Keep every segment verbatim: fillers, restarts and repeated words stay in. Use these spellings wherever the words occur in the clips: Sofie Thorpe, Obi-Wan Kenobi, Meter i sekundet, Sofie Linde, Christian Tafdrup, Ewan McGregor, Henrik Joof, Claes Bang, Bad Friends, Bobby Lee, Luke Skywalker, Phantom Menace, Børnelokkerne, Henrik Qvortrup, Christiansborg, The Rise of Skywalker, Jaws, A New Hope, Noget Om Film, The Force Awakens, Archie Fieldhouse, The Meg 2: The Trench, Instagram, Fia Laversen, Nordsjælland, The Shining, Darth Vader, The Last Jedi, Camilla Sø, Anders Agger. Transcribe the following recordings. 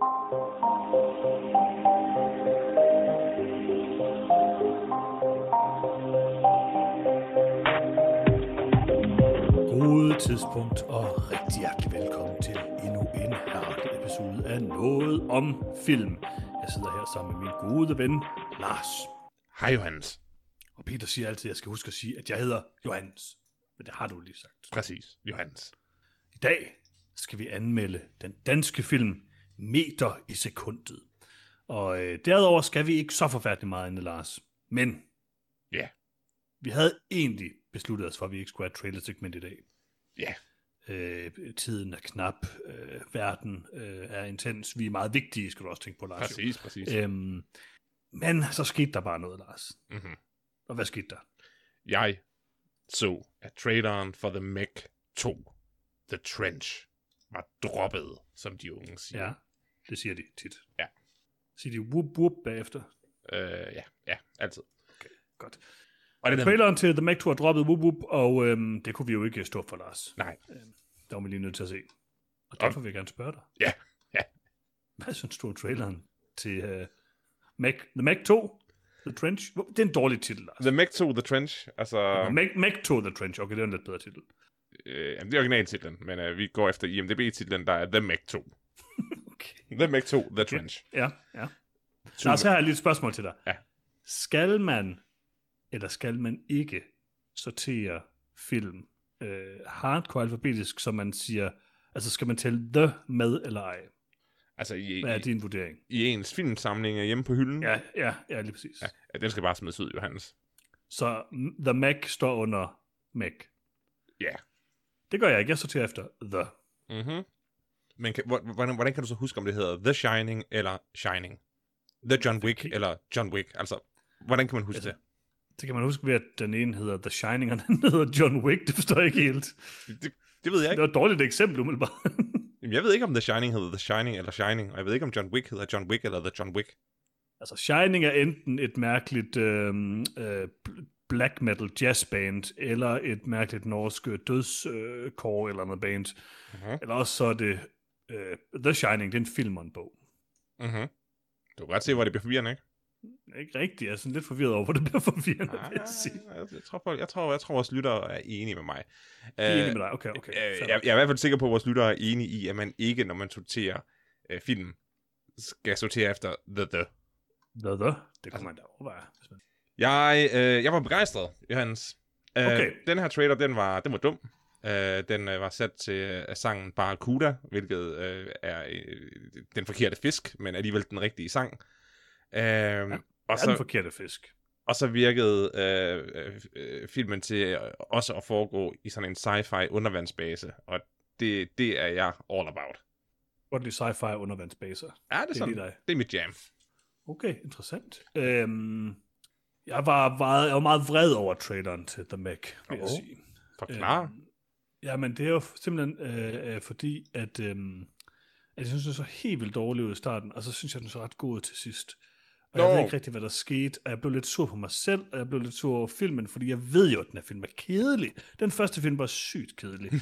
Gode tidspunkt og rigtig hjertelig velkommen til endnu en herlig episode af Noget Om Film. Jeg sidder her sammen med min gode ven, Lars. Hej Johannes. Og Peter siger altid, at jeg skal huske at sige, at jeg hedder Johannes. Men det har du lige sagt. Præcis, Johannes. I dag skal vi anmelde den danske film Meter i sekundet. Og øh, derudover skal vi ikke så forfærdeligt meget inde, Lars. Men ja, yeah. vi havde egentlig besluttet os for, at vi ikke skulle have et trailersegment i dag. Ja. Yeah. Øh, tiden er knap. Øh, verden øh, er intens. Vi er meget vigtige, skal du også tænke på, Lars. Præcis, præcis. Øhm, men så skete der bare noget, Lars. Mm-hmm. Og hvad skete der? Jeg så, at traileren for The Meg to, The Trench, var droppet, som de unge siger. Ja, det siger de tit. Ja. Siger de whoop whoop bagefter? Øh, ja, ja, altid. Okay, godt. Og den traileren til The Meg to er droppet whoop whoop, og øhm, det kunne vi jo ikke stå for, Lars. Nej. Øhm, der var vi lige nødt til at se. Og derfor vil jeg gerne spørge dig. Ja, ja. Hvad synes du om traileren til øh, Meg, The Meg to? The Trench? Det er en dårlig titel, Lars. The Meg to, The Trench. Altså... The Meg, Meg to, The Trench. Okay, det er en lidt bedre titel. Øh, jamen, det er originaltitlen, men øh, vi går efter I M D B-titlen, der er The Meg to. Okay. The Meg to, The Trench. Ja, ja. Lars, her har jeg lige et spørgsmål til dig. Ja. Skal man, eller skal man ikke sortere film øh, hardcore alfabetisk, som man siger, altså skal man tælle The med eller ej? Altså i, hvad er din vurdering? I ens filmsamlinger hjemme på hylden? Ja, ja, ja lige præcis. Ja, den skal bare smides ud, Johannes. Så The Meg står under Meg? Ja. Yeah. Det gør jeg ikke. Jeg sorterer efter The. Mhm. Men kan, hvordan, hvordan kan du så huske, om det hedder The Shining eller Shining? The John Wick okay. eller John Wick? Altså, hvordan kan man huske altså, det? Det kan man huske ved, at den ene hedder The Shining, og den anden hedder John Wick. Det forstår jeg ikke helt. Det, det ved jeg ikke. Det var et dårligt eksempel, umiddelbart. Jeg ved ikke, om The Shining hedder The Shining eller Shining, og jeg ved ikke, om John Wick hedder John Wick eller The John Wick. Altså, Shining er enten et mærkeligt øh, øh, black metal jazzband, eller et mærkeligt norsk dødskår øh, eller noget band. Uh-huh. Eller også så er det øh, The Shining, det er en film og en bog. Uh-huh. Du kan godt se, hvor det bliver forvirrende, ikke? Ikke rigtigt, jeg er sådan lidt forvirret over, hvor det bliver forvirrende, ah, vil jeg sige. Jeg tror, jeg tror, jeg tror vores lyttere er enige med mig. De er enige med dig, okay, okay. Jeg, jeg er i hvert fald sikker på, at vores lyttere er enige i, at man ikke, når man sorterer øh, film, skal sortere efter The The. The The? Det kunne man da overveje. Jeg, øh, jeg var begejstret, Johannes. Øh, okay. Den her trailer, den var, den var dum. Øh, den øh, var sat til øh, sangen Barracuda, hvilket øh, er øh, den forkerte fisk, men alligevel den rigtige sang. Øhm, ja, og er så, den forkerte fisk. Og så virkede øh, øh, øh, filmen til også at foregå i sådan en sci-fi undervandsbase, og det, det er jeg all about. Godt lide sci-fi undervandsbase. Ja, det er det sådan. Er det er mit jam. Okay, interessant. Øhm, jeg, var, var, jeg var meget vred over traileren til The Meg, vil jeg sige. Forklare. Øhm, jamen, det er jo simpelthen øh, øh, fordi, at, øh, at jeg synes, det så helt vildt dårligt ud i starten, og så synes jeg, den så ret god til sidst. Og no. jeg ved ikke rigtig, hvad der skete, og jeg blev lidt sur på mig selv, og jeg blev lidt sur over filmen, fordi jeg ved jo, at den her film er kedelig. Den første film var sygt kedelig.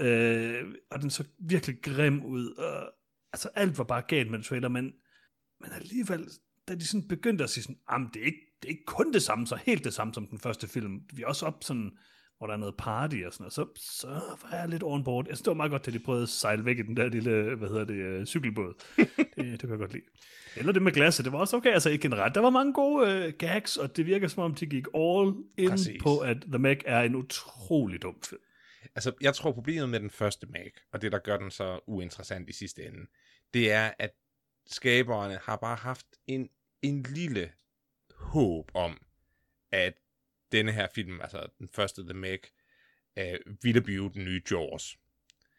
øh, og den så virkelig grim ud, og altså alt var bare galt med den trailer, men, men alligevel, da de sådan begyndte at sige sådan, jamen det er, ikke, det er ikke kun det samme, så helt det samme som den første film. Vi er også op sådan, hvor der er noget party og sådan noget, så, så var jeg lidt ovenboard. Jeg synes, det var meget godt, at de prøvede at sejle væk i den der lille, hvad hedder det, uh, cykelbåd. det, det kan jeg godt lide. Eller det med glasset, det var også okay. Altså ikke generelt, der var mange gode uh, gags, og det virker som om, de gik all in Præcis. På, at The Meg er en utrolig dum film. Altså, jeg tror problemet med den første Meg, og det, der gør den så uinteressant i sidste ende, det er, at skaberne har bare haft en, en lille håb om, at denne her film, altså den første The Meg, øh, ville blive den nye Jaws.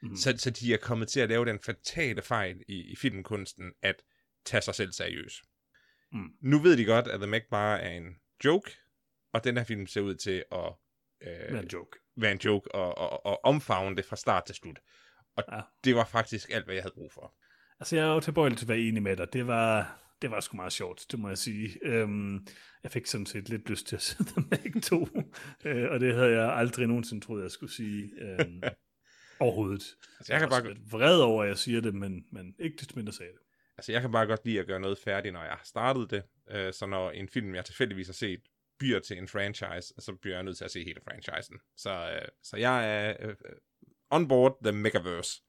Mm. Så, så de er kommet til at lave den fatale fejl i, i filmkunsten, at tage sig selv seriøs. Mm. Nu ved de godt, at The Meg bare er en joke, og den her film ser ud til at øh, være en joke, være en joke og, og, og omfavne det fra start til slut. Og ja. Det var faktisk alt, hvad jeg havde brug for. Altså, jeg er jo tilbøjelig til at være enig med dig. Det var... Det var sgu meget sjovt, det må jeg sige. Øhm, jeg fik sådan set lidt lyst til at se The Meg to, øh, og det havde jeg aldrig nogensinde troet, jeg skulle sige øhm, overhovedet. Altså, jeg, jeg er bare... lidt vred over, at jeg siger det, men, men ikke desto mindre sagde det. Altså, jeg kan bare godt lide at gøre noget færdigt, når jeg har startet det. Øh, så når en film, jeg tilfældigvis har set, byr til en franchise, så bliver jeg nødt til at se hele franchisen. Så, øh, så jeg er øh, on board the Megaverse.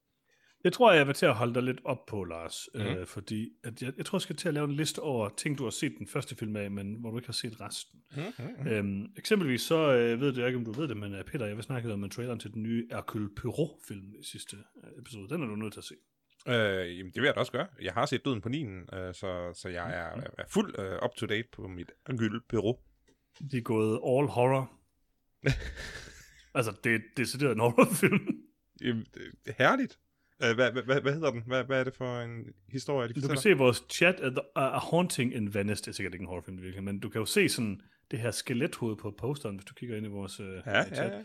Jeg tror, jeg vil til at holde dig lidt op på, Lars. Mm. Øh, fordi at jeg, jeg tror, jeg skal til at lave en liste over ting, du har set den første film af, men hvor du ikke har set resten. Mm. Øhm, eksempelvis så øh, ved jeg ikke, om du ved det, men uh, Peter, jeg vil snakke om en trailer til den nye Hercule Poirot-film i sidste episode. Den er du nødt til at se. Øh, jamen, det vil jeg da også gøre. Jeg har set Døden på Nilen, øh, så, så jeg er, mm. er fuld øh, up-to-date på mit Hercule Poirot. De er gået all horror. Altså, det er decideret en horrorfilm. Jamen, herligt. Hvad, hvad, hvad hedder den? Hvad, hvad er det for en historie, de fortæller? Du kan se vores chat, uh, A Haunting in Venice. Det er sikkert ikke en horrorfilm, det virkelig, men du kan jo se sådan det her skelethoved på posteren, hvis du kigger ind i vores uh, ja, chat. Ja,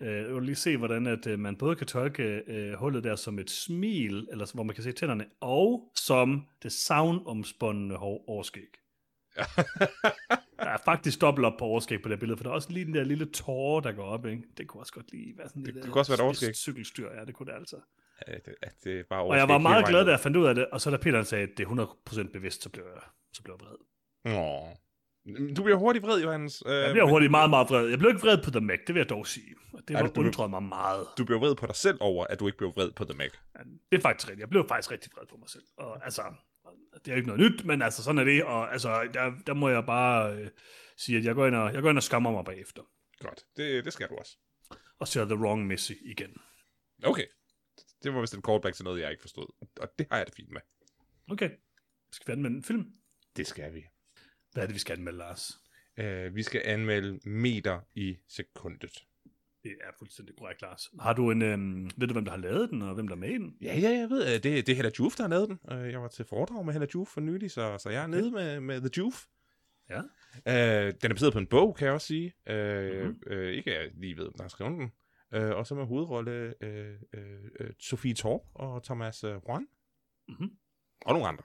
ja. Ja. Uh, du kan lige se, hvordan at, uh, man både kan tolke uh, hullet der som et smil, eller hvor man kan se tænderne, og som det savnomspundende overskæg. Ja. Der er faktisk dobbelt op på overskæg på det billede, for der er også lige den der lille tårer, der går op, ikke? Det kunne også godt lige være sådan det, det kunne også være et overskæg. Cykelstyr, ja, det kunne det altså. At, at det bare og jeg var meget glad, da jeg fandt ud af det, og så da Peter sagde, at det er hundrede procent bevidst, så blev jeg, så blev jeg vred. Nå. Du bliver hurtigt vred, Johannes. Øh, jeg bliver men... hurtigt meget, meget vred. Jeg blev ikke vred på The Meg, det vil jeg dog sige. Det var undret mig meget. Du blev vred på dig selv over, at du ikke blev vred på The Meg. Ja, det er faktisk rigtigt. Jeg blev faktisk rigtig vred på mig selv. Og altså, det er jo ikke noget nyt, men altså sådan er det. Og altså, der, der må jeg bare øh, sige, at jeg går, ind og, jeg går ind og skammer mig bagefter. Godt, det, det skal du også. Og så er The Wrong Missy igen. Okay. Det var vist en callback til noget, jeg ikke forstod. Og det har jeg det fint med. Okay. Skal vi anmelde en film? Det skal vi. Hvad er det, vi skal anmelde, Lars? Øh, vi skal anmelde Meter i sekundet. Det er fuldstændig korrekt, Lars. Har du en... Øh, ved du, hvem der har lavet den, og hvem der er med i den? Ja, ja, jeg ved. Det, det er Henrik Joof, der har lavet den. Jeg var til foredrag med Henrik Joof for nylig, så, så jeg er nede med, med The Joof. Ja. Øh, den er baseret på en bog, kan jeg også sige. Øh, mm-hmm. øh, ikke jeg lige ved, hvem der har skrevet den. Øh, og så med hovedrolle øh, øh, Sofie Thorpe og Thomas Rund. Mm-hmm. Og nogle andre.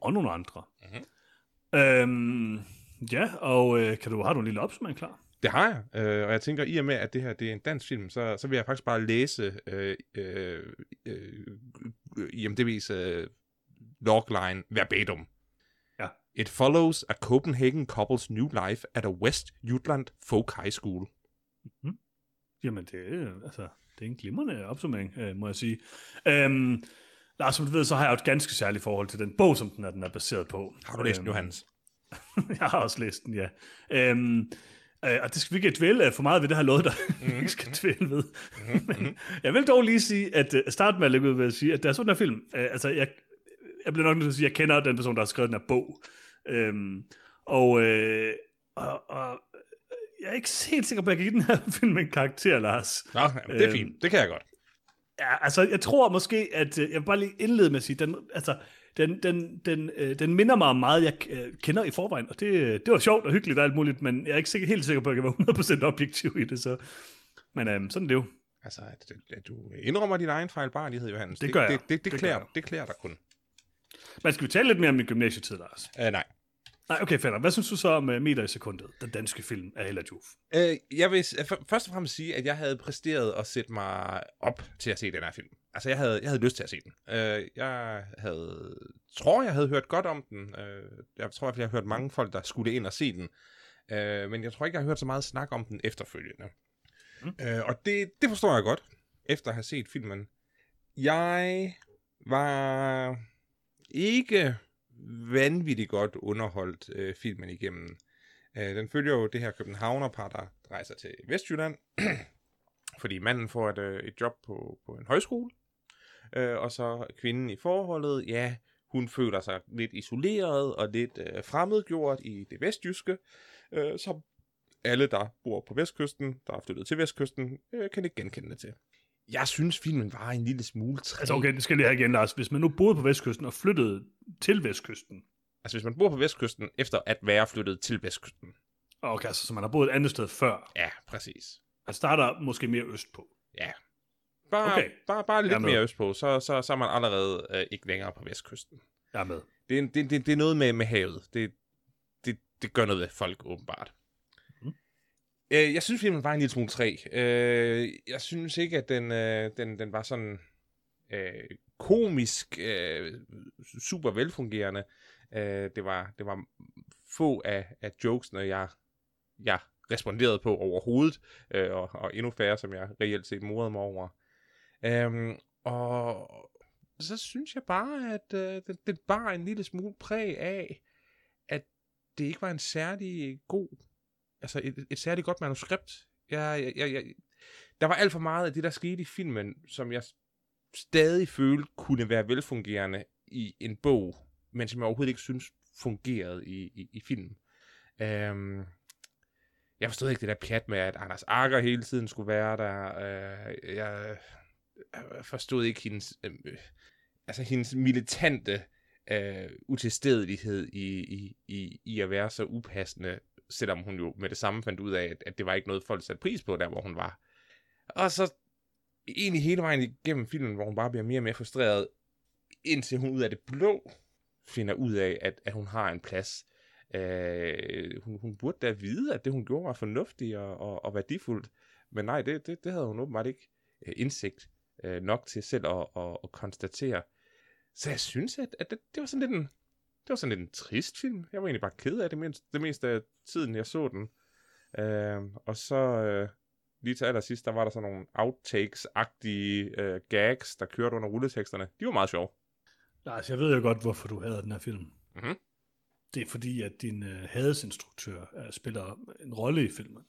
Og nogle andre. Mm-hmm. Øhm, ja, og øh, kan du, har du en lille opsummering klar? Det har jeg. Øh, og jeg tænker, i og med, at det her det er en dansk film, så, så vil jeg faktisk bare læse øh, øh, øh, I M D B's øh, logline verbatim. Ja. It follows a Copenhagen couple's new life at a West Jutland folk high school. Mm-hmm. Jamen, det, altså, det er en glimrende opsummering, øh, må jeg sige. Øhm, Lars, som du ved, så har jeg jo et ganske særligt forhold til den bog, som den er, den er baseret på. Har du læst den, Johannes? Jeg har også læst den, ja. Øhm, øh, og det skal vi ikke dvæle for meget ved, det har jeg lovet dig, mm-hmm. ikke skal dvæle ved. Mm-hmm. Men jeg vil dog lige sige, at starte med at lægge ud ved at sige, at der er sådan en film. Øh, altså, jeg, jeg bliver nok nødt til at sige, at jeg kender den person, der har skrevet den her bog. Øhm, og... Øh, og, og jeg er ikke helt sikker på, at jeg kan give den her film en karakter, Lars. Nå, jamen, det er fint. Det kan jeg godt. Ja, altså, jeg tror måske, at... Jeg vil bare lige indlede med at sige, den, altså, den, den, den, øh, den minder mig om meget, jeg øh, kender i forvejen, og det, det var sjovt og hyggeligt og alt muligt, men jeg er ikke sikker, helt sikker på, at jeg kan være hundrede procent objektiv i det, så... Men øh, sådan er det jo. Altså, at, at du indrømmer din egen fejlbarlighed, Johannes. Det, det gør jeg. Det, det, det, det, det, klæder, jeg. det klæder dig kun. Men skal vi tale lidt mere om din gymnasietid, Lars? Uh, nej. Nej, okay, fætter. Hvad synes du så om uh, Meter i sekundet, den danske film af Henrik Joof? Øh, jeg vil f- først og fremmest sige, at jeg havde præsteret at sætte mig op til at se den her film. Altså, jeg havde, jeg havde lyst til at se den. Øh, jeg havde, tror, jeg havde hørt godt om den. Øh, jeg tror, jeg har hørt mange folk, der skulle ind og se den. Øh, men jeg tror ikke, jeg har hørt så meget snak om den efterfølgende. Mm. Øh, og det, det forstår jeg godt, efter at have set filmen. Jeg var ikke... vanvittigt godt underholdt øh, filmen igennem. Øh, den følger jo det her københavnerpar, der rejser til Vestjylland, fordi manden får et, øh, et job på, på en højskole, øh, og så kvinden i forholdet, ja, hun føler sig lidt isoleret og lidt øh, fremmedgjort i det vestjyske, øh, som alle, der bor på Vestkysten, der er flyttet til Vestkysten, øh, kan ikke genkende det til. Jeg synes, filmen var en lille smule træ. Altså okay, det skal jeg lige igen, Lars. Hvis man nu boede på Vestkysten og flyttede til Vestkysten. Altså hvis man bor på Vestkysten efter at være flyttet til Vestkysten. Okay, altså så man har boet et andet sted før. Ja, præcis. Man starter måske mere østpå. Ja. Bare, okay. bare, bare lidt mere østpå, så, så, så er man allerede øh, ikke længere på Vestkysten. Jeg er med. Det er, det, det, det er noget med, med havet. Det, det, det gør noget ved folk åbenbart. Jeg synes filmen var en lille smule træ. Jeg synes ikke, at den, den, den var sådan øh, komisk, øh, super velfungerende. Øh, det var, det var få af, af jokesene, jeg, jeg responderede på overhovedet, øh, og, og endnu færre, som jeg reelt set morede mig over. Øh, og så synes jeg bare, at øh, den, den bar en lille smule præg af, at det ikke var en særlig god, altså et, et særligt godt manuskript. Jeg, jeg, jeg, der var alt for meget af det, der skete i filmen, som jeg stadig følte kunne være velfungerende i en bog, men som jeg overhovedet ikke synes fungerede i, i, i filmen. Øhm, jeg forstod ikke det der pjat med, at Anders Agger hele tiden skulle være der. Øh, jeg, jeg forstod ikke hendes, øh, altså hendes militante øh, utilstedelighed i, i, i, i at være så upassende, selvom hun jo med det samme fandt ud af, at det var ikke noget, folk satte pris på, der hvor hun var. Og så egentlig hele vejen igennem filmen, hvor hun bare bliver mere og mere frustreret, indtil hun ud af det blå finder ud af, at, at hun har en plads. Øh, hun, hun burde da vide, at det hun gjorde var fornuftigt og, og, og værdifuldt, men nej, det, det, det havde hun åbenbart ikke indsigt øh, nok til selv at, at, at konstatere. Så jeg synes, at, at det, det var sådan lidt en... Det var sådan lidt en trist film. Jeg var egentlig bare ked af det, mens, det meste af tiden, jeg så den. Øh, og så øh, lige til allersidst, der var der sådan nogle outtakes-agtige øh, gags, der kørte under rulleteksterne. De var meget sjove. Lars, jeg ved jo godt, hvorfor du hader den her film. Mm-hmm. Det er fordi, at din øh, hadesinstruktør øh, spiller en rolle i filmen.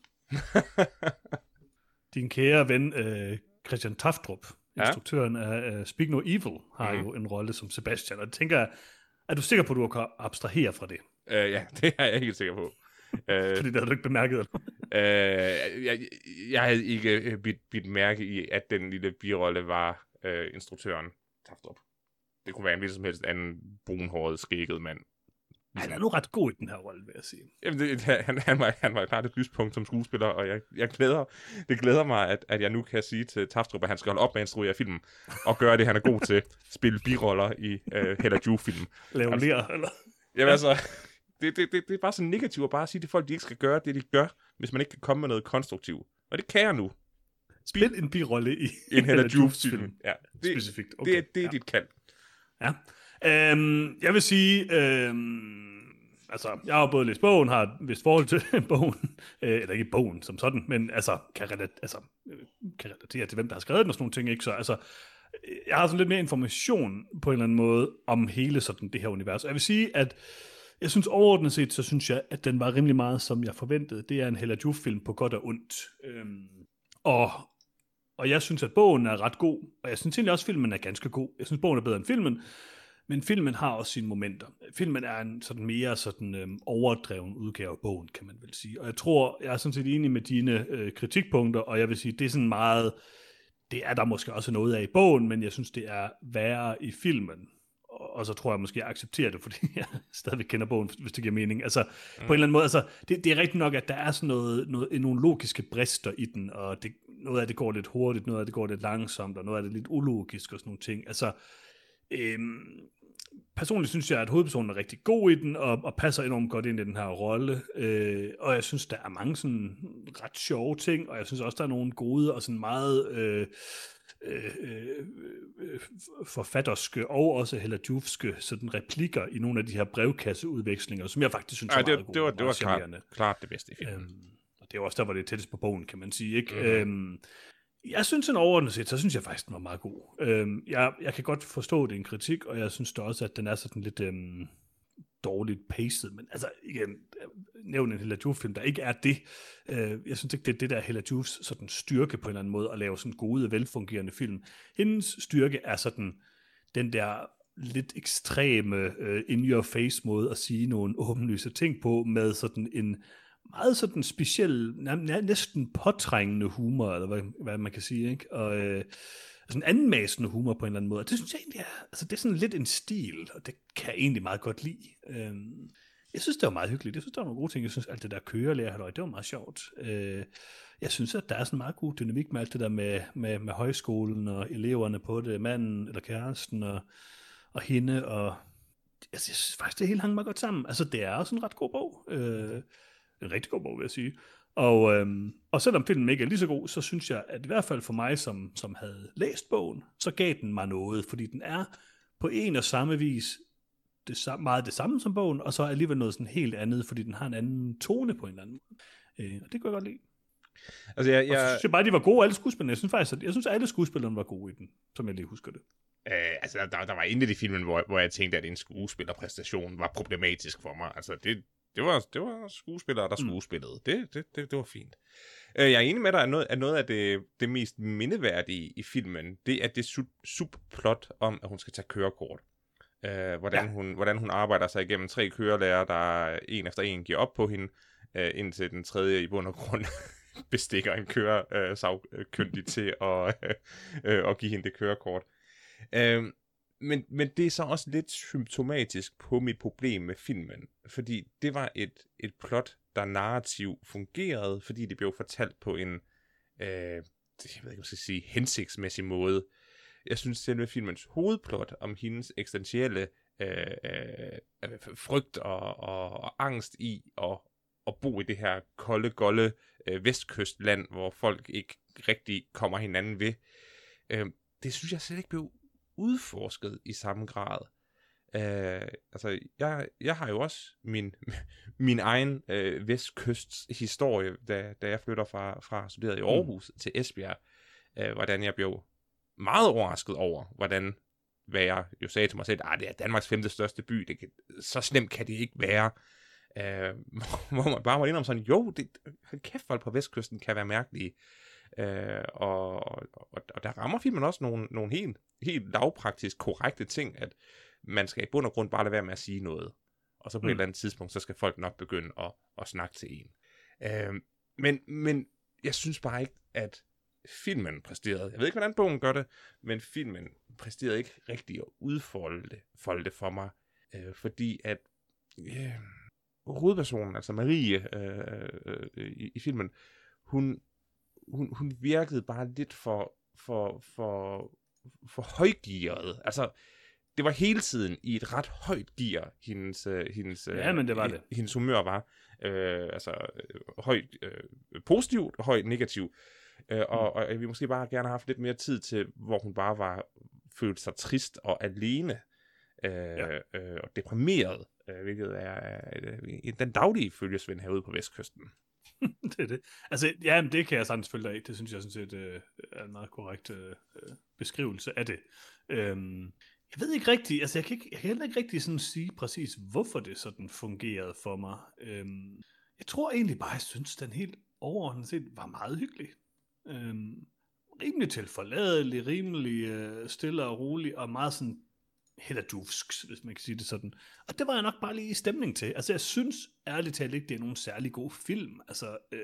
Din kære ven øh, Christian Tafdrup, instruktøren ja? af øh, Speak No Evil, har mm-hmm. jo en rolle som Sebastian. Og det tænker jeg, er du sikker på, at du kan abstrahere fra det? Øh, ja, det er jeg helt sikker på. Æh, Fordi det havde du ikke bemærket, eller? øh, jeg, jeg havde ikke bidt, bidt mærke i, at den lille birolle var øh, instruktøren Tafdrup. Det kunne være en hvilken som helst anden brunhåret, skægget mand. Han er nu ret god i den her rolle, vil jeg sige. Jamen, det, han, han, var, han var klart et lyspunkt som skuespiller, og jeg, jeg glæder, det glæder mig, at, at jeg nu kan sige til Tafdrup, at han skal holde op med at instruere filmen, og gøre det, han er god til. Spille biroller i øh, Henrik Joof-filmen. Lave lær, eller? Jamen altså, det, det, det, det er bare så negativt at bare sige til folk, de ikke skal gøre det, de gør, hvis man ikke kan komme med noget konstruktivt. Og det kan jeg nu. Spil en birolle i en Henrik Joof-film. Ja, det, specifikt. Okay. Det, det, det er ja. dit kald. Ja. Øhm, jeg vil sige, øhm, altså, jeg har både læst bogen, har et vist forhold til bogen, øh, eller ikke bogen som sådan, men altså, kan relatere, altså, kan relatere til, hvem der har skrevet den og sådan nogle ting, ikke? Så altså, jeg har sådan lidt mere information på en eller anden måde om hele sådan det her univers. Og jeg vil sige, at jeg synes overordnet set, så synes jeg, at den var rimelig meget, som jeg forventede. Det er en Henrik Joof-film på godt og ondt. Øhm, og... Og jeg synes, at bogen er ret god, og jeg synes egentlig også, at filmen er ganske god. Jeg synes, bogen er bedre end filmen, men filmen har også sine momenter. Filmen er en sådan mere sådan, øhm, overdreven udgave af bogen, kan man vel sige. Og jeg tror, jeg er sådan set enig med dine øh, kritikpunkter, og jeg vil sige, det er sådan meget, det er der måske også noget af i bogen, men jeg synes, det er værre i filmen. Og, og så tror jeg måske, jeg accepterer det, fordi jeg stadigvæk kender bogen, hvis det giver mening. Altså, mm. på en eller anden måde, altså, det, det er rigtigt nok, at der er sådan noget, noget, nogle logiske brister i den, og det noget af det går lidt hurtigt, noget af det går lidt langsomt, og noget af det lidt ulogisk og sådan nogle ting. Altså, øhm, personligt synes jeg, at hovedpersonen er rigtig god i den, og, og passer enormt godt ind i den her rolle. Øh, og jeg synes, der er mange sådan ret sjove ting, og jeg synes også, der er nogle gode og sådan meget øh, øh, øh, forfatterske og også helladjufske sådan replikker i nogle af de her brevkasseudvekslinger, som jeg faktisk synes er meget gode. Det var, det var klart, klart det bedste i filmen. Øhm, Det er også der, hvor det er tættest på bogen, kan man sige, ikke? Mm-hmm. Øhm, jeg synes, den overordnet set, så synes jeg faktisk, den var meget god. Øhm, jeg, jeg kan godt forstå, det er en kritik, og jeg synes da også, at den er sådan lidt øhm, dårligt paced, men altså, igen, nævn en Henrik Joof-film, der ikke er det. Øh, jeg synes ikke, det er det, der er Henrik Joofs sådan styrke på en eller anden måde, at lave sådan gode, velfungerende film. Hendes styrke er sådan den der lidt ekstreme, øh, in-your-face-måde at sige nogle åbenlyse ting på, med sådan en meget sådan speciel, næsten påtrængende humor, eller hvad, hvad man kan sige, ikke? Og øh, sådan anmasende humor på en eller anden måde. Og det synes jeg egentlig er, altså det er sådan lidt en stil, og det kan jeg egentlig meget godt lide. Øh, jeg synes, det var meget hyggeligt. Jeg synes, der var nogle gode ting. Jeg synes, alt det der kørelærer, det var meget sjovt. Øh, jeg synes, at der er sådan meget god dynamik med alt det der med, med, med højskolen, og eleverne på det, manden eller kæresten, og, og hende, og jeg synes faktisk, det hele hang meget godt sammen. Altså, det er også en ret god bog. Øh, En rigtig god bog, vil jeg sige. Og, øhm, og selvom filmen ikke er lige så god, så synes jeg, at i hvert fald for mig, som, som havde læst bogen, så gav den mig noget, fordi den er på en og samme vis det, meget det samme som bogen, og så er alligevel noget sådan helt andet, fordi den har en anden tone på en eller anden måde. Øh, og det kunne jeg godt lide. Altså, jeg, jeg... Og så synes jeg bare, at de var gode, alle skuespillerne. Jeg synes faktisk, at jeg synes, at alle skuespillerne var gode i den, som jeg lige husker det. Øh, altså, der, der var intet i filmen, hvor, hvor jeg tænkte, at en skuespillerpræstation var problematisk for mig. Altså, det... Det var, det var skuespillere, der skuespillede. Mm. Det, det, det, det var fint. Jeg er enig med dig, at noget, at noget af det, det mest mindeværdige i filmen, det er det sub- subplot om, at hun skal tage kørekort. Uh, hvordan, ja. hun, hvordan hun arbejder sig igennem tre kørelærer, der en efter en giver op på hende, uh, indtil den tredje i bund og grund bestikker en køresagkyndig uh, til at uh, uh, uh, give hende det kørekort. Uh, Men, men det er så også lidt symptomatisk på mit problem med filmen, fordi det var et, et plot, der narrativ fungerede, fordi det blev fortalt på en, øh, jeg ved ikke, om skal sige, hensigtsmæssig måde. Jeg synes selve filmens hovedplot om hendes eksistentielle øh, øh, frygt og, og, og angst i at, at bo i det her kolde, golde øh, vestkystland, hvor folk ikke rigtig kommer hinanden ved, øh, det synes jeg slet ikke blev udforsket i samme grad. Øh, altså, jeg, jeg har jo også min, min egen øh, vestkysthistorie, da, da jeg flytter fra, fra studerede i Aarhus mm. til Esbjerg, øh, hvordan jeg blev meget overrasket over, hvordan, hvad jeg jo sagde til mig selv, at det er Danmarks femte største by, det kan, så slemt kan det ikke være. Øh, hvor man bare var inde om sådan, jo, det, kæft, folk på vestkysten kan være mærkelige. Øh, og, og, og der rammer filmen også nogle, nogle helt, helt lavpraktisk korrekte ting, at man skal i bund og grund bare lade være med at sige noget, og så på mm. et eller andet tidspunkt, så skal folk nok begynde at, at snakke til en. Øh, men, men jeg synes bare ikke, at filmen præsterede, jeg ved ikke, hvordan bogen gør det, men filmen præsterede ikke rigtigt at udfolde det, folde det for mig, øh, fordi at yeah, hovedpersonen, altså Marie øh, øh, i, i filmen, hun Hun, hun virkede bare lidt for, for, for, for højgearet. Altså, det var hele tiden i et ret højt gear, hendes, hendes, ja, men det var det. hendes humør var. Øh, altså, højt øh, positivt og højt negativt. Øh, og, og vi måske bare gerne have haft lidt mere tid til, hvor hun bare var følte sig trist og alene øh, ja. øh, og deprimeret, øh, hvilket er øh, den daglige følgesvend herude på Vestkysten. Det er det. Altså, ja, men det kan jeg sagtens følge dig af. Det synes jeg sådan set øh, er en meget korrekt øh, beskrivelse af det. Øhm, jeg ved ikke rigtigt, altså jeg kan, ikke, jeg kan heller ikke rigtig sådan sige præcis, hvorfor det sådan fungerede for mig. Øhm, jeg tror egentlig bare, jeg synes, den helt overordnet set var meget hyggelig. Øhm, rimelig tilforladelig, rimelig øh, stille og rolig, og meget sådan helladusk, hvis man kan sige det sådan. Og det var jeg nok bare lige i stemning til. Altså, jeg synes ærligt talt ikke, det er nogen særlig god film. Altså, øh,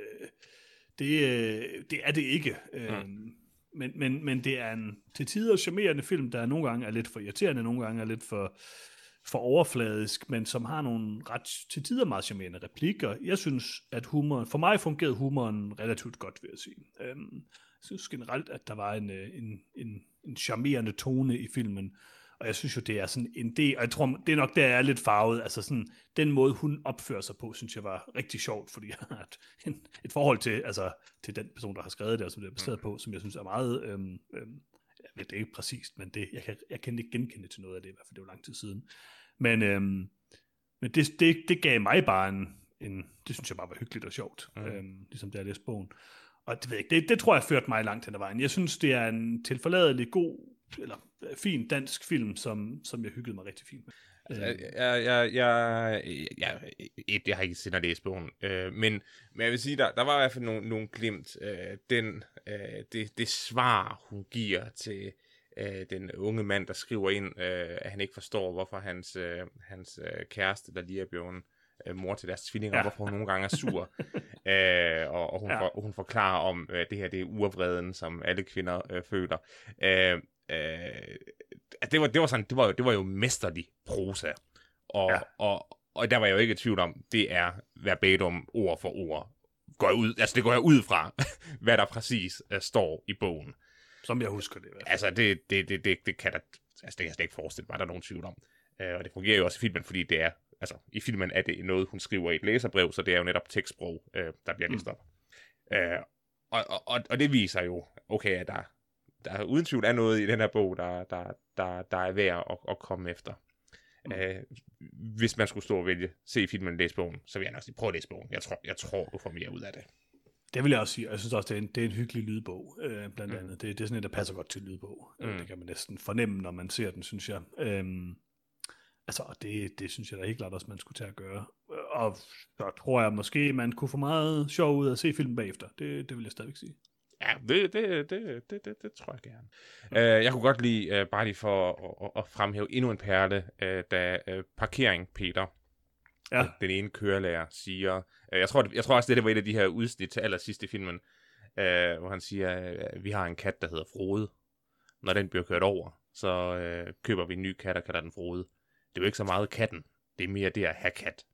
det, øh, det er det ikke. Øh, mm. men, men, men det er en til tider charmerende film, der nogle gange er lidt for irriterende, nogle gange er lidt for, for overfladisk, men som har nogle ret til tider meget charmerende replikker. Jeg synes, at humoren, for mig fungerede humoren relativt godt, vil jeg sige. Øh, jeg synes generelt, at der var en, en, en, en charmerende tone i filmen. Og jeg synes jo, det er sådan en del, og jeg tror, det er nok der, jeg er lidt farvet, altså sådan, den måde, hun opfører sig på, synes jeg var rigtig sjovt, fordi jeg har et, et forhold til, altså, til den person, der har skrevet det, og som det er baseret på, som jeg synes er meget, øhm, øhm, jeg ved det ikke præcist, men det, jeg, kan, jeg kan ikke genkende til noget af det, i hvert fald det var lang tid siden. Men, øhm, men det, det, det gav mig bare en, en, det synes jeg bare var hyggeligt og sjovt, mm. øhm, ligesom da jeg læste bogen. Og det, ved jeg, det, det tror jeg førte mig langt hen ad vejen. Jeg synes, det er en tilforladelig god, eller fin dansk film, som, som jeg hyggede mig rigtig fint med. Altså, jeg, jeg, jeg, jeg, jeg, jeg har ikke set, når jeg læste bogen, øh, men, men jeg vil sige, der, der var i hvert fald nogle, nogle glimt. Øh, den, øh, det, det svar, hun giver til øh, den unge mand, der skriver ind, øh, at han ikke forstår, hvorfor hans, øh, hans øh, kæreste, der lige er blevet øh, mor til deres tvillinger, ja. hvorfor hun nogle gange er sur. Æh, og, og hun, ja. for, hun forklarer om, at det her det er urvreden, som alle kvinder øh, føler. Æh, Øh, det var det var sådan det var jo det var jo mesterlig prosa og ja. og og der var jeg jo ikke i tvivl om, det er verbatim, ord for ord, går jeg ud, altså det går jeg ud fra hvad der præcis uh, står i bogen, som jeg husker det i hvert fald. Altså det det det det, det kan der, altså det kan jeg slet ikke forestille mig, der er nogen tvivl om, uh, og det fungerer jo også i filmen, fordi det er, altså i filmen er det noget, hun skriver i et læserbrev, så det er jo netop tekstsprog, uh, der bliver læst op. Øh, og, og, og det viser jo, okay, at der, der uden tvivl er noget i den her bog, der, der, der, der er værd at, at komme efter. Mm. Øh, hvis man skulle stå og vælge, se filmen og læse bogen, så vil jeg nok sige, prøv at læse bogen. Jeg tror, jeg tror, du får mere ud af det. Det vil jeg også sige, og jeg synes også, det er en, det er en hyggelig lydbog, øh, blandt mm. andet. Det, det er sådan et, der passer godt til lydbog. Mm. Det kan man næsten fornemme, når man ser den, synes jeg. Øhm, altså, det, det synes jeg da helt klart også, man skulle tage at gøre. Og så tror jeg måske, man kunne få meget sjov ud at se filmen bagefter. Det, det vil jeg stadigvæk sige. Ja, det, det, det, det, det, det tror jeg gerne. Okay. Uh, jeg kunne godt lide, uh, bare lige for at, at fremhæve endnu en perle, uh, da uh, parkering, Peter, ja. Den ene kørelærer, siger... Uh, jeg, tror, jeg tror også, det var et af de her udsnit til allersidst i filmen, uh, hvor han siger, uh, vi har en kat, der hedder Frode. Når den bliver kørt over, så uh, køber vi en ny kat og kalder den Frode. Det er jo ikke så meget katten, det er mere det at have kat.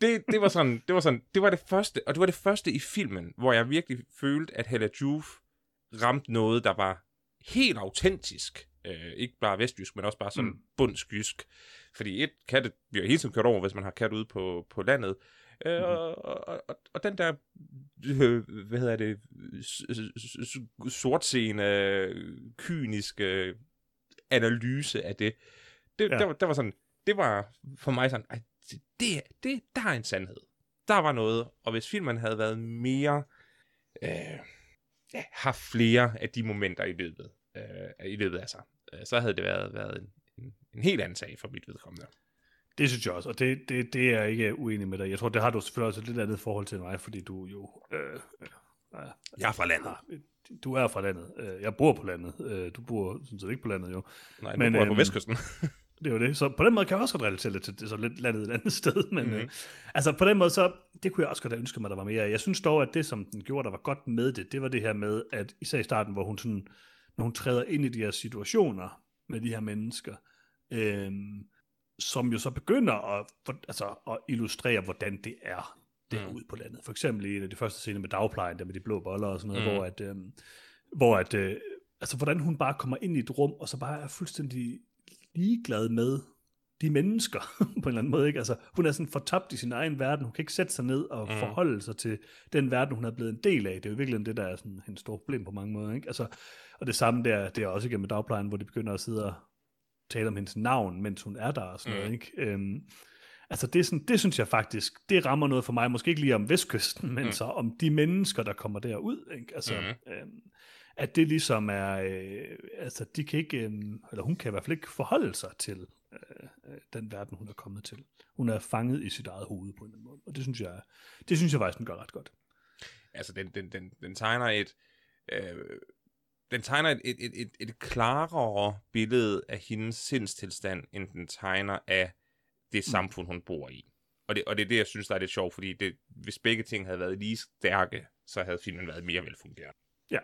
Det, det var sådan, det var sådan, det var det første, og det var det første i filmen, hvor jeg virkelig følte, at Henrik Joof ramte noget, der var helt autentisk. Øh, ikke bare vestjysk, men også bare sådan mm. bundskysk. Fordi et, katte bliver hele tiden kørt over, hvis man har kat ude på, på landet. Øh, mm. og, og, og, og den der, øh, hvad hedder det, sortseende, kyniske analyse af det, det ja. der, der var sådan, det var for mig sådan, ej, Det, det, der er en sandhed. Der var noget, og hvis filmen havde været mere, øh, ja, haft flere af de momenter i løbet, øh, i løbet af sig, øh, så havde det været, været en, en, en helt anden sag for mit vedkommende. Det synes jeg også, og det, det, det er jeg ikke uenig med dig. Jeg tror, det har du selvfølgelig også et lidt andet forhold til mig, fordi du jo... Øh, øh, jeg er fra landet. Du er fra landet. Jeg bor på landet. Du bor sådan set ikke på landet, jo. Nej, men, du bor øh, på Vestkysten. Det er jo det. Så på den måde kan jeg også godt relatere lidt til det, så lidt landet et andet sted. Men mm-hmm. øh, altså på den måde, så det kunne jeg også godt have ønsket mig, der var mere. Jeg synes dog, at det, som den gjorde, der var godt med det, det var det her med, at især i starten, hvor hun sådan, når hun træder ind i de her situationer med de her mennesker, øh, som jo så begynder at, for, altså, at illustrere, hvordan det er derude mm. på landet. For eksempel i en af de første scener med dagplejen, der med de blå boller og sådan noget, mm. hvor at, øh, hvor at øh, altså hvordan hun bare kommer ind i et rum, og så bare er fuldstændig ligeglad med de mennesker, på en eller anden måde, ikke? Altså, hun er sådan fortabt i sin egen verden, hun kan ikke sætte sig ned og mm. forholde sig til den verden, hun er blevet en del af. Det er jo virkelig det, der er sådan en stor problem på mange måder, ikke? Altså, og det samme der, det er også igennem dagplejen, hvor de begynder at sidde og tale om hendes navn, mens hun er der og sådan mm. noget, ikke? Øhm, altså, det, er sådan, det synes jeg faktisk, det rammer noget for mig, måske ikke lige om Vestkysten, men mm. så om de mennesker, der kommer derud, ikke? Altså, mm. øhm, at det ligesom er, øh, altså de kan ikke, øh, eller hun kan i hvert fald ikke forholde sig til øh, øh, den verden, hun er kommet til. Hun er fanget i sit eget hoved på en eller anden måde, og det synes jeg, det synes jeg faktisk, den gør ret godt. Altså den, den, den, den tegner et, øh, den tegner et, et, et, et klarere billede af hendes sindstilstand, end den tegner af det samfund, hun bor i. Og det, og det er det, jeg synes, der er lidt sjovt, fordi det, hvis begge ting havde været lige stærke, så havde filmen været mere velfungerende. Ja.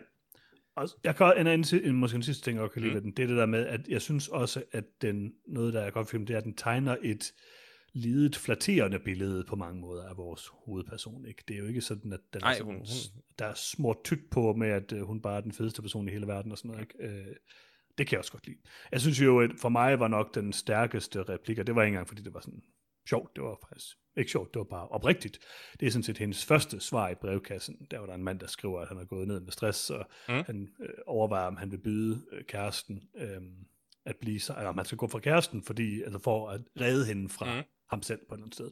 Og jeg kan en anden, måske en sidste ting, jeg kan lide ved den, det er det der med, at jeg synes også, at den, noget, der er godt film, det er, at den tegner et lidet, flatterende billede på mange måder af vores hovedperson, ikke? Det er jo ikke sådan, at den Ej, er sådan, hun, hun. der er smurt tykt på med, at hun bare er den fedeste person i hele verden og sådan noget, ikke? Øh, det kan jeg også godt lide. Jeg synes jo, at for mig var nok den stærkeste replik, og det var ikke engang, fordi det var sådan sjovt, det var faktisk ikke sjovt, det var bare oprigtigt. Det er sådan set hendes første svar i brevkassen. Der var der en mand, der skriver, at han er gået ned med stress, og mm. han øh, overvejer, om han vil byde øh, kæresten øh, at blive sig, eller om han skal gå fra kæresten, fordi, altså for at redde hende fra mm. ham selv på et eller andet sted.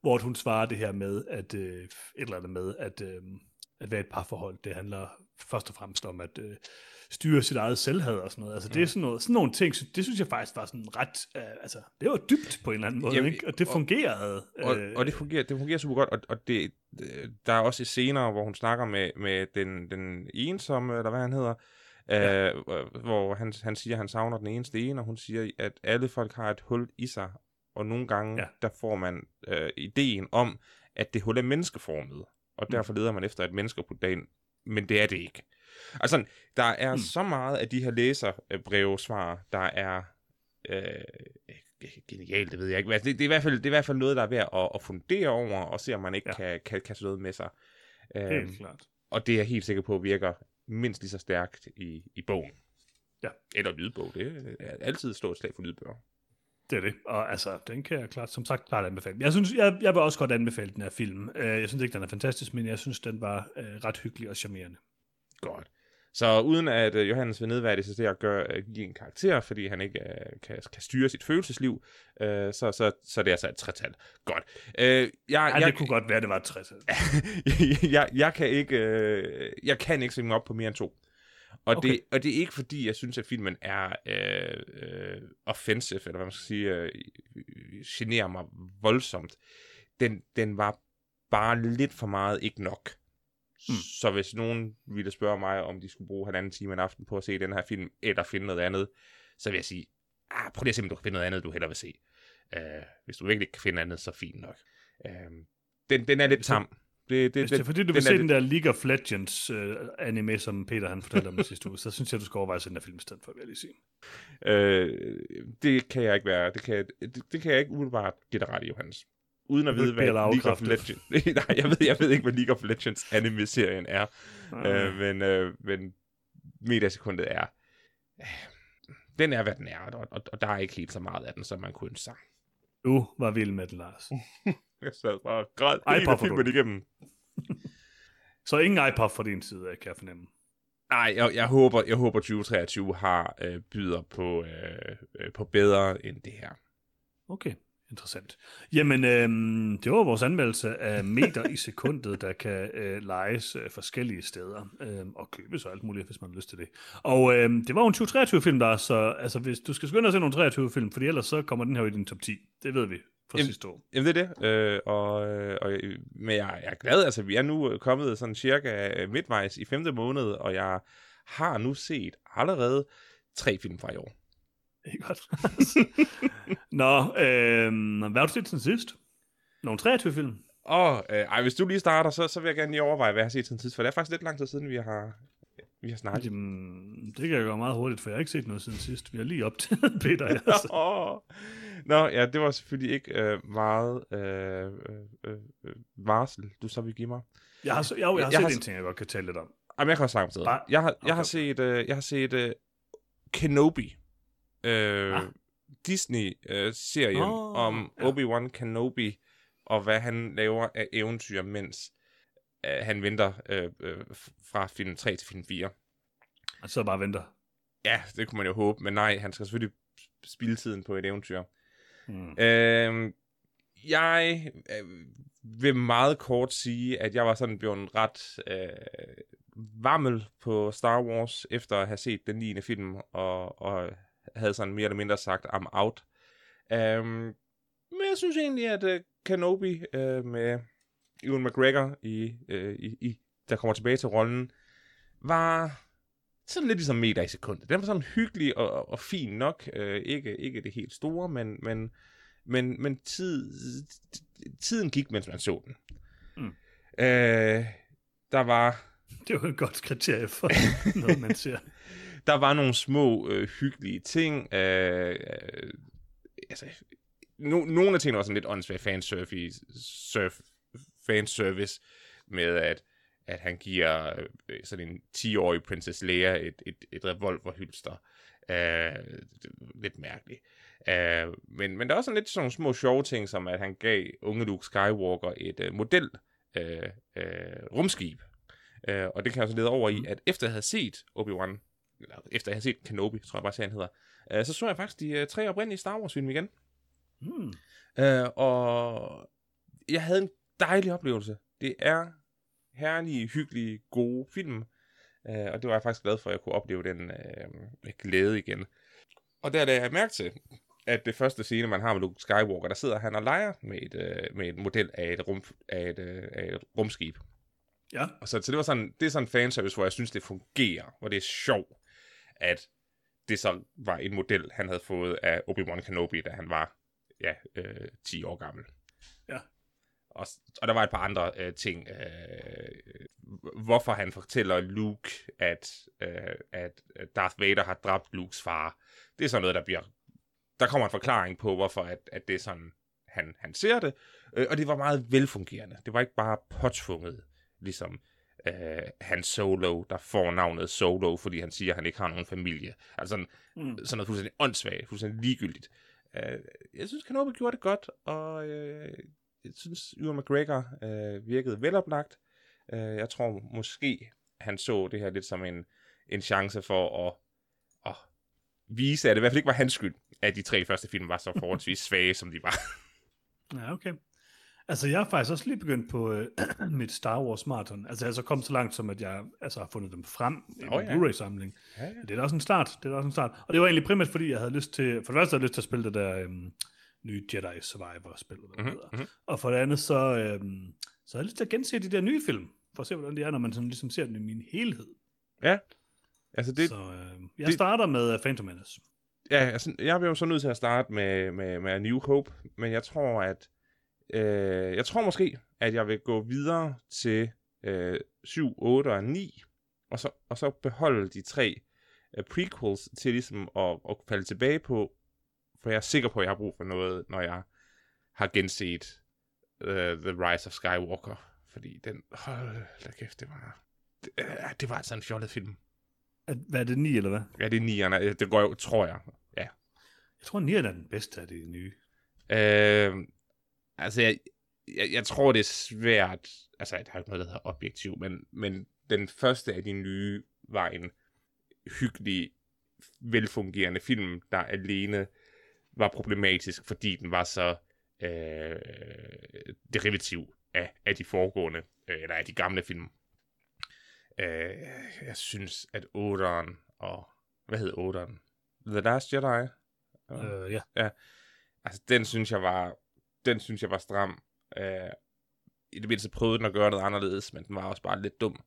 Hvor hun svarer det her med, at øh, et eller andet med, at, øh, at være et parforhold, det handler først og fremmest om at øh, styre sit eget selvhed og sådan noget. Altså, mm. det er sådan, noget, sådan nogle ting, det synes jeg faktisk var sådan ret, øh, altså, det var dybt på en eller anden måde, Jamen, ikke? Og det fungerede. Og, og, øh, og det, fungerer, det fungerer super godt, og, og det, der er også scener, hvor hun snakker med, med den, den ensomme, eller hvad han hedder, ja. øh, hvor han, han siger, at han savner den eneste ene, og hun siger, at alle folk har et hul i sig, og nogle gange, ja. der får man øh, ideen om, at det hul er menneskeformet, og mm. derfor leder man efter et menneske på dagen, men det er det ikke. Altså, der er mm. så meget af de her læserbrevsvar, der er øh, genialt, det ved jeg ikke. Altså, det, det, er i hvert fald, det er i hvert fald noget, der er værd at, at fundere over, og se, om man ikke ja. kan, kan kaste noget med sig. Helt øhm, klart. Og det er jeg helt sikker på, virker mindst lige så stærkt i, i bogen. Ja. Eller lydbog. Det er altid et stort slag for lydbøger. Det er det, og altså, den kan jeg klart, som sagt, klart anbefale. Jeg synes, jeg, jeg vil også godt anbefale den her film. Jeg synes ikke, den er fantastisk, men jeg synes, den var øh, ret hyggelig og charmerende. Godt. Så uden at øh, Johannes vil nedværdige sig til at øh, give en karakter, fordi han ikke øh, kan, kan styre sit følelsesliv, øh, så, så, så det er altså et tretal. Godt. Øh, jeg, ja, jeg, det kunne godt være, det var et tretal. jeg, jeg, jeg kan ikke, øh, jeg kan ikke sætte op på mere end to. Og, okay. det, og det er ikke fordi, jeg synes, at filmen er øh, øh, offensive, eller hvad man skal sige, øh, generer mig voldsomt. Den, den var bare lidt for meget ikke nok. Mm. Så hvis nogen ville spørge mig, om de skulle bruge halvanden time en aften på at se den her film, eller finde noget andet, så vil jeg sige, ah, prøv lige at se, om du kan finde noget andet, du hellere vil se. Uh, hvis du virkelig ikke kan finde andet, så fint nok. Uh, den, den er lidt tam. Det, det, det, det, fordi du vil se den der League of Legends øh, anime, som Peter han fortalte om sidste uge, så synes jeg, du skal overveje at se den der film i stedet for, vil jeg lige sige. Øh, det kan jeg ikke være. Det kan jeg, det, det kan jeg ikke umiddelbart give dig ret i, Johannes. Uden at vide, hvad League of Legends... Nej, jeg ved, jeg ved ikke, hvad League of Legends anime-serien er. Øh, men øh, men Meter i sekundet er... Øh, den er, hvad den er, og, og, og der er ikke helt så meget af den, som man kunne sige. Du var vild med den, Lars. Jeg sad bare og græd hele filmen igennem. Så ingen iPod fra din side, kan jeg fornemme. Nej, jeg, jeg håber, jeg håber tyve treogtyve har øh, byder på, øh, på bedre end det her. Okay, interessant. Jamen, øh, det var vores anmeldelse af Meter i sekundet, der kan øh, lejes øh, forskellige steder øh, og købes og alt muligt, hvis man har lyst til det. Og øh, det var jo en tyve treogtyve-film, der så altså, hvis du skal skynde dig se nogle treogtyve-film, fordi ellers så kommer den her i din top ti. Det ved vi. Jamen, jamen, det er det, øh, og, og, men jeg, jeg er glad, altså vi er nu kommet sådan cirka midtvejs i femte måned, og jeg har nu set allerede tre film fra i år. Det er godt. Nå, øh, hvad har du set siden sidst? Nogle treogtyve film? Åh, øh, ej, hvis du lige starter, så, så vil jeg gerne lige overveje, hvad jeg har set siden sidst, for det er faktisk lidt lang tid siden, vi har... Vi har snakket. Jamen, det kan jeg gøre meget hurtigt, for jeg har ikke set noget siden sidst. Vi har lige optaget Peter. Altså. Nå, Nå, ja, det var selvfølgelig ikke øh, meget øh, øh, varsel, du så vil give mig. Jeg har, så, jeg, jeg har jeg set har, en ting, jeg godt kan tale lidt om. Jamen, jeg kan også snakke om det. Jeg, jeg, okay. jeg har set, øh, jeg har set øh, Kenobi. Øh, ah. Disney-serien øh, oh, om ja. Obi-Wan Kenobi, og hvad han laver af eventyr, mens... han venter øh, øh, fra film tre til film fire. Og så bare venter? Ja, det kunne man jo håbe, men nej, han skal selvfølgelig spilde tiden på et eventyr. Mm. Øh, jeg øh, vil meget kort sige, at jeg var sådan blevet ret øh, varmel på Star Wars, efter at have set den niende film, og, og havde sådan mere eller mindre sagt, I'm out. Øh, men jeg synes egentlig, at øh, Kenobi øh, med... Ewan McGregor, i, øh, i, i, der kommer tilbage til rollen, var sådan lidt ligesom Meter i sekundet. Den var sådan hyggelig og, og, og fin nok. Øh, ikke, ikke det helt store, men, men, men, men tid, tiden gik, mens man så den. Mm. Øh, der var... Det var et godt kriterie for noget, man ser. Der var nogle små, øh, hyggelige ting. Øh, øh, altså, no, nogle af tingene var sådan lidt åndssvagt fansurfy, surf, fanservice med, at, at han giver øh, sådan en ti-årig prinsesse Leia et, et, et revolverhylster. Uh, lidt mærkeligt. Uh, men, men der er også sådan lidt sådan små sjove ting, som at han gav unge Luke Skywalker et uh, model uh, uh, rumskib. Uh, og det kan jeg så lede over i, at efter jeg havde set Obi-Wan, eller efter jeg havde set Kenobi, tror jeg bare, så han hedder, uh, så så jeg faktisk de uh, tre oprindelige Star Wars-film igen. Mm. Uh, og jeg havde en dejlig oplevelse. Det er herlige, hyggelige, gode film. Uh, og det var jeg faktisk glad for, at jeg kunne opleve den uh, glæde igen. Og der lagde jeg mærke til, at det første scene, man har med Luke Skywalker, der sidder han og leger med et, uh, med et model af et, rum, af et, uh, af et rumskib. Ja. Og så, så det var sådan, det er sådan en fanservice, hvor jeg synes, det fungerer. Hvor det er sjovt, at det så var en model, han havde fået af Obi-Wan Kenobi, da han var ja, uh, ti år gammel. Ja. Og, og der var et par andre øh, ting. Øh, hvorfor han fortæller Luke, at, øh, at Darth Vader har dræbt Lukes far. Det er sådan noget, der bliver... Der kommer en forklaring på, hvorfor at, at det er sådan, han, han ser det. Øh, og det var meget velfungerende. Det var ikke bare påtvunget, ligesom øh, Han Solo, der får navnet Solo, fordi han siger, at han ikke har nogen familie. Altså sådan, mm. sådan noget fuldstændig åndssvagt, fuldstændig ligegyldigt. Uh, jeg synes, Kenobi gjorde det godt, og uh, jeg synes, Ewan McGregor uh, virkede veloplagt. Uh, jeg tror måske, han så det her lidt som en, en chance for at, at vise, at det i hvert fald ikke var hans skyld, at de tre første film var så forholdsvis svage, som de var. Ja, okay. Altså, jeg har faktisk også lige begyndt på øh, mit Star Wars-marathon. Altså, jeg er så kommet så langt, som at jeg altså, har fundet dem frem i oh, en ja. Blu-ray-samling. Ja, ja. Det er da også en start. Det er da også en start. Og det var egentlig primært, fordi jeg havde lyst til... For det første havde jeg lyst til at spille det der øhm, nye Jedi Survivor-spil. Mm-hmm. Mm-hmm. Og for det andet, så, øhm, så havde jeg lyst til at gense de der nye film, for at se, hvordan det er, når man sådan ligesom ser den i min helhed. Ja. Altså, det... Så øh, jeg det... starter med uh, Phantom Menace. Ja, altså, jeg var jo så nødt til at starte med, med, med A New Hope, men jeg tror, at Øh, jeg tror måske, at jeg vil gå videre til øh, syv, otte og ni, og så, og så beholde de tre øh, prequels til ligesom at, at falde tilbage på, for jeg er sikker på, at jeg har brug for noget, når jeg har genset øh, The Rise of Skywalker, fordi den, hold da kæft, det var, det, øh, det var altså en fjollet film. Hvad er det, ni eller hvad? Ja, det er nierne, det går jo, tror jeg, ja. Jeg tror, nierne er den bedste af det nye. Øh... Altså, jeg, jeg, jeg tror, det er svært... Altså, jeg har ikke noget, der hedder objektiv, men, men den første af de nye var en hyggelig, velfungerende film, der alene var problematisk, fordi den var så øh, derivativ af, af de foregående, øh, eller af de gamle film. Øh, jeg synes, at otteren og... Hvad hed otteren? The Last Jedi? Ja. Uh, yeah. Ja. Altså, den synes jeg var... Den synes jeg var stram. Øh, I det mindste prøvede den at gøre noget anderledes, men den var også bare lidt dum.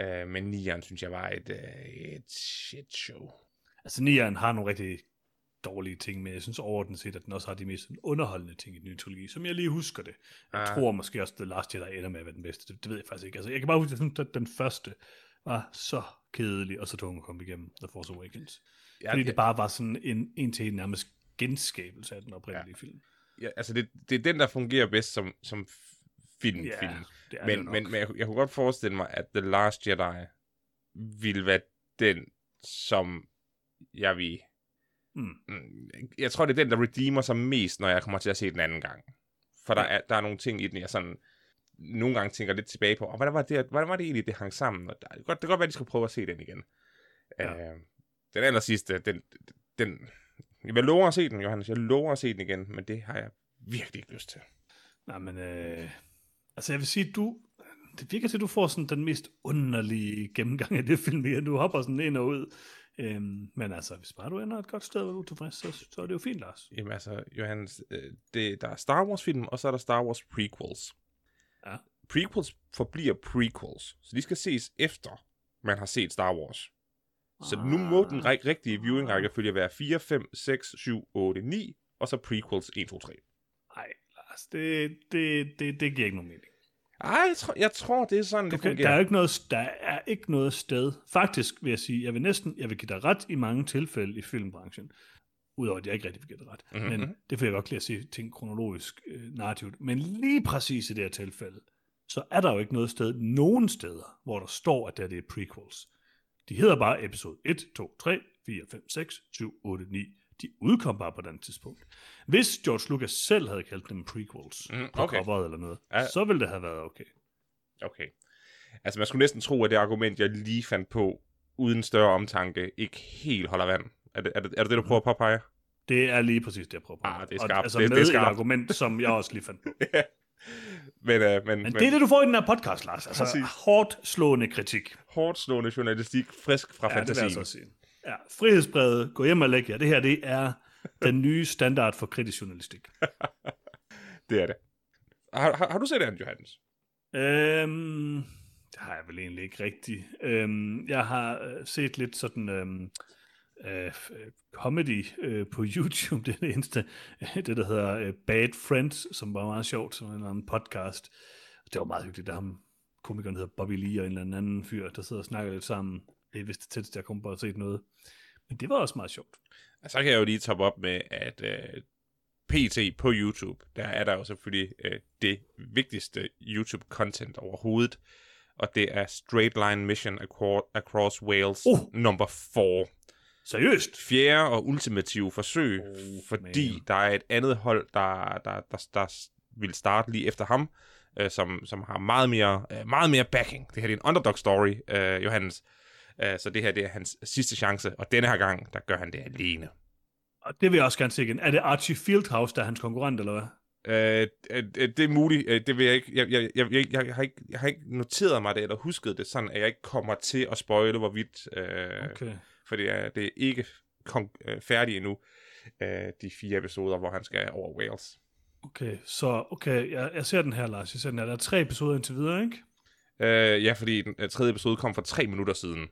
Øh, men nieren synes jeg var et, øh, et shit show. Altså nieren har nogle rigtig dårlige ting, men jeg synes overordnet set, at den også har de mest underholdende ting i den nye trilogi, som jeg lige husker det. Jeg ah. tror måske også, at The Last Jedi ender med at være den bedste. Det, det ved jeg faktisk ikke. Altså, jeg kan bare huske, at jeg synes, at den første var så kedelig og så tung at komme igennem The Force Awakens. Ja, fordi det, det bare var sådan en, en til en nærmest genskabelse af den oprindelige ja. Film. Ja, altså det, det er den, der fungerer bedst som, som film, yeah, film. Men, men, men jeg, jeg kunne godt forestille mig, at The Last Jedi ville være den, som jeg vil... Mm. Jeg tror, det er den, der redeemer sig mest, når jeg kommer til at se den anden gang. For der, mm. er, der er nogle ting i den, jeg sådan nogle gange tænker lidt tilbage på. Og hvordan var det, hvordan var det egentlig, det hang sammen? Og der, det kan godt være, at de skulle prøve at se den igen. Ja. Øh, den aller sidste, den... den Jeg lover at se den, Johannes. Jeg lover at se den igen, men det har jeg virkelig ikke lyst til. Nej, men øh, altså jeg vil sige, du det virker til, at du får sådan den mest underlige gennemgang af det film, at du hopper sådan ind og ud. Øhm, men altså, hvis bare du ender et godt sted, hvor du er tilfreds, så, så er det jo fint, Lars. Jamen altså, Johannes, øh, det, der er Star Wars-film, og så er der Star Wars prequels. Ja. Prequels forbliver prequels, så de skal ses efter, man har set Star Wars. Så nu må den rigtige viewing-rækkefølge være fire, fem, seks, syv, otte, ni, og så prequels et, to, tre. Nej, Lars, det, det, det, det giver ikke nogen mening. Ej, jeg tror, jeg tror det er sådan, det kan, fungerer. Der er, ikke noget, der er ikke noget sted. Faktisk vil jeg sige, jeg vil næsten, jeg vil give dig ret i mange tilfælde i filmbranchen. Udover at jeg ikke rigtig vil give dig ret. Mm-hmm. Men det får jeg godt lide at sige ting kronologisk øh, narrativt. Men lige præcis i det her tilfælde, så er der jo ikke noget sted, nogen steder, hvor der står, at det er prequels. De hedder bare episode et, to, tre, fire, fem, seks, syv, otte, ni. De udkom bare på et tidspunkt. Hvis George Lucas selv havde kaldt dem prequels mm, okay. på coveret eller noget, uh, så ville det have været okay. Okay. Altså man skulle næsten tro, at det argument, jeg lige fandt på, uden større omtanke, ikke helt holder vand. Er det er det, er det, det du prøver at påpege? Det er lige præcis det, jeg prøver at påpege. Ah, det er skarpt. Og, altså det, med det er skarpt. Et argument, som jeg også lige fandt på. yeah. Men, øh, men, men det men... er det, du får i den her podcast, Lars. Altså præcis. Hårdt slående kritik. Hårdt slående journalistik, frisk fra ja, fantasien. Det vil jeg så sige. Ja, frihedsbrevet, gå hjem og læg jer. Det her, det er den nye standard for kritisk journalistik. Det er det. Har, har, har du set andet, Johannes? Øhm, det har jeg vel egentlig ikke rigtigt. Øhm, jeg har set lidt sådan... Øhm, Uh, comedy uh, på YouTube, det er det eneste, det der hedder uh, Bad Friends, som var meget sjovt, som en eller anden podcast. Det var meget hyggeligt, der ham komikeren hedder Bobby Lee og en eller anden fyr, der sidder og snakker lidt sammen. Det er vist det tætteste, jeg kom på at se noget. Men det var også meget sjovt. Så kan jeg jo lige toppe op med, at uh, P T på YouTube, der er der jo selvfølgelig uh, det vigtigste YouTube-content overhovedet, og det er Straight Line Mission Across Wales uh. number four. Seriøst? Fjerde og ultimative forsøg, oh, fordi man. Der er et andet hold, der, der, der, der vil starte lige efter ham, øh, som, som har meget mere, øh, meget mere backing. Det her det er en underdog story, øh, Johannes. Øh, så det her det er hans sidste chance, og denne her gang, der gør han det alene. Og det vil jeg også gerne se igen. Er det Archie Fieldhouse, der er hans konkurrent, eller hvad? Øh, det er muligt. Det vil jeg ikke. Jeg, jeg, jeg, jeg, jeg, har ikke, jeg har ikke noteret mig det, eller husket det sådan, at jeg ikke kommer til at spoile, hvorvidt... Øh, okay. For det er, det er ikke færdigt endnu, de fire episoder, hvor han skal over Wales. Okay, så okay, jeg, jeg ser den her, Lars. Jeg ser den her. Der er tre episoder indtil videre, ikke? Øh, ja, fordi den tredje episode kom for tre minutter siden.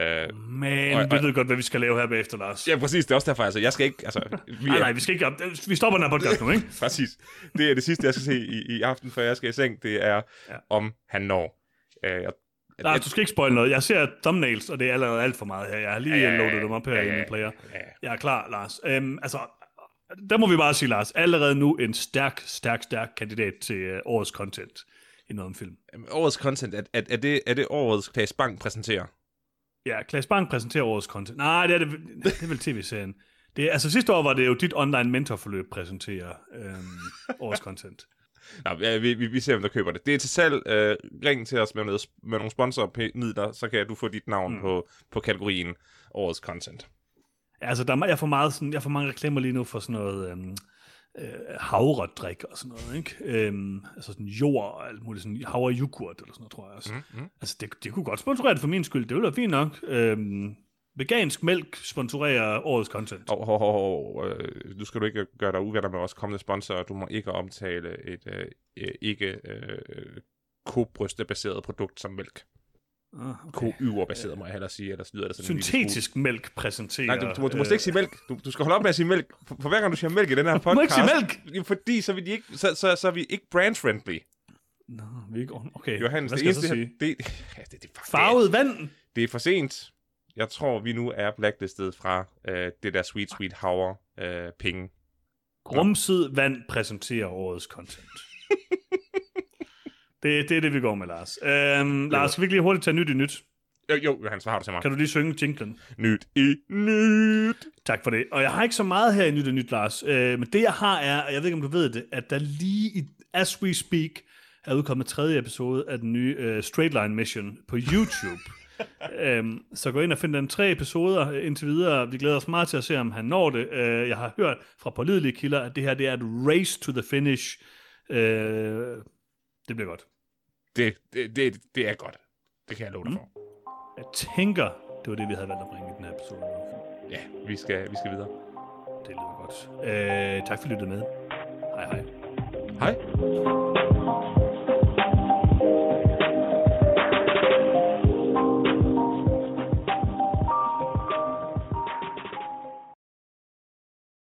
Øh, Men og, og, vi ved godt, hvad vi skal lave her bagefter, Lars. Ja, præcis. Det er også derfor, altså. Jeg skal ikke... Altså, vi er... ah, nej, vi skal ikke... Vi stopper den her podcast nu, ikke? Præcis. Det er det sidste, jeg skal se i, i aften, før jeg skal i seng. Det er, ja. Om han når. Øh, Nej, du skal ikke spoil noget. Jeg ser thumbnails, og det er allerede alt for meget her. Jeg har lige ja, loadet dem op her ja, i min player. Ja. Jeg er klar, Lars. Øhm, altså, der må vi bare sige, Lars, allerede nu en stærk, stærk, stærk kandidat til årets content i Noget Om Film. Årets content, er, er, det, er det årets Claes Bang præsenterer? Ja, Claes Bang præsenterer årets content. Nej, det er, det, det er vel tv-serien. Det, altså sidste år var det jo dit online mentorforløb præsenterer øhm, årets content. Nå, vi, vi, vi ser, hvem der køber det. Det er til salg. Øh, ring til os med, noget, med nogle sponsormidler, så kan du få dit navn mm. på, på kategorien årets content. Altså, der er, jeg, får meget sådan, jeg får mange reklamer lige nu for sådan noget øhm, øh, havredrik og sådan noget, ikke? Øhm, altså sådan jord og alt muligt, sådan havrejoghurt eller sådan noget, tror jeg også. Mm-hmm. Altså, det, det kunne godt sponsorere det for min skyld. Det ville være fint nok. Øhm, vegansk mælk sponsorerer årets content. Åh, oh, oh, oh, oh. øh, nu skal du ikke gøre dig uvenner med vores kommende sponsorer. Du må ikke omtale et øh, ikke øh, kobrystebaseret produkt som mælk. Ah, okay. Ko-yver-baseret, må jeg hellere sige. Eller lyder det sådan syntetisk mælk præsenterer... Nej, du, du, må, du må ikke sige mælk. Du, du skal holde op med at sige mælk. For, for hver gang du siger mælk i den her podcast... Du må ikke sige mælk! Fordi så er vi ikke, så, så, så er vi ikke brand-friendly. Nå, vi er ikke... Okay, Johannes, hvad skal jeg så sige? Det, det, det, det farvet vand! Det er for sent. Jeg tror, vi nu er blacklistet fra øh, det der sweet, sweet havre øh, penge. Grumset vand præsenterer årets content. det, det er det, vi går med, Lars. Øhm, Lars, skal vi lige hurtigt tage nyt i nyt? Jo, jo, Hans, har du til mig. Kan du lige synge jinglen? Nyt i nyt. Tak for det. Og jeg har ikke så meget her i nyt i nyt, Lars. Øh, men det, jeg har, er, og jeg ved ikke, om du ved det, at der lige i As We Speak er udkommet tredje episode af den nye øh, Straight Line Mission på YouTube. Øhm, så gå ind og find den tre episoder indtil videre. Vi glæder os meget til at se, om han når det. Øh, jeg har hørt fra pålidelige kilder, at det her det er et race to the finish. Øh, det bliver godt. Det, det, det, det er godt. Det kan jeg love dig for. Mm. Jeg tænker, det var det, vi havde valgt at bringe i den her episode. Ja, vi skal, vi skal videre. Det lyder godt. Øh, tak for at lytte med. Hej hej. Hej.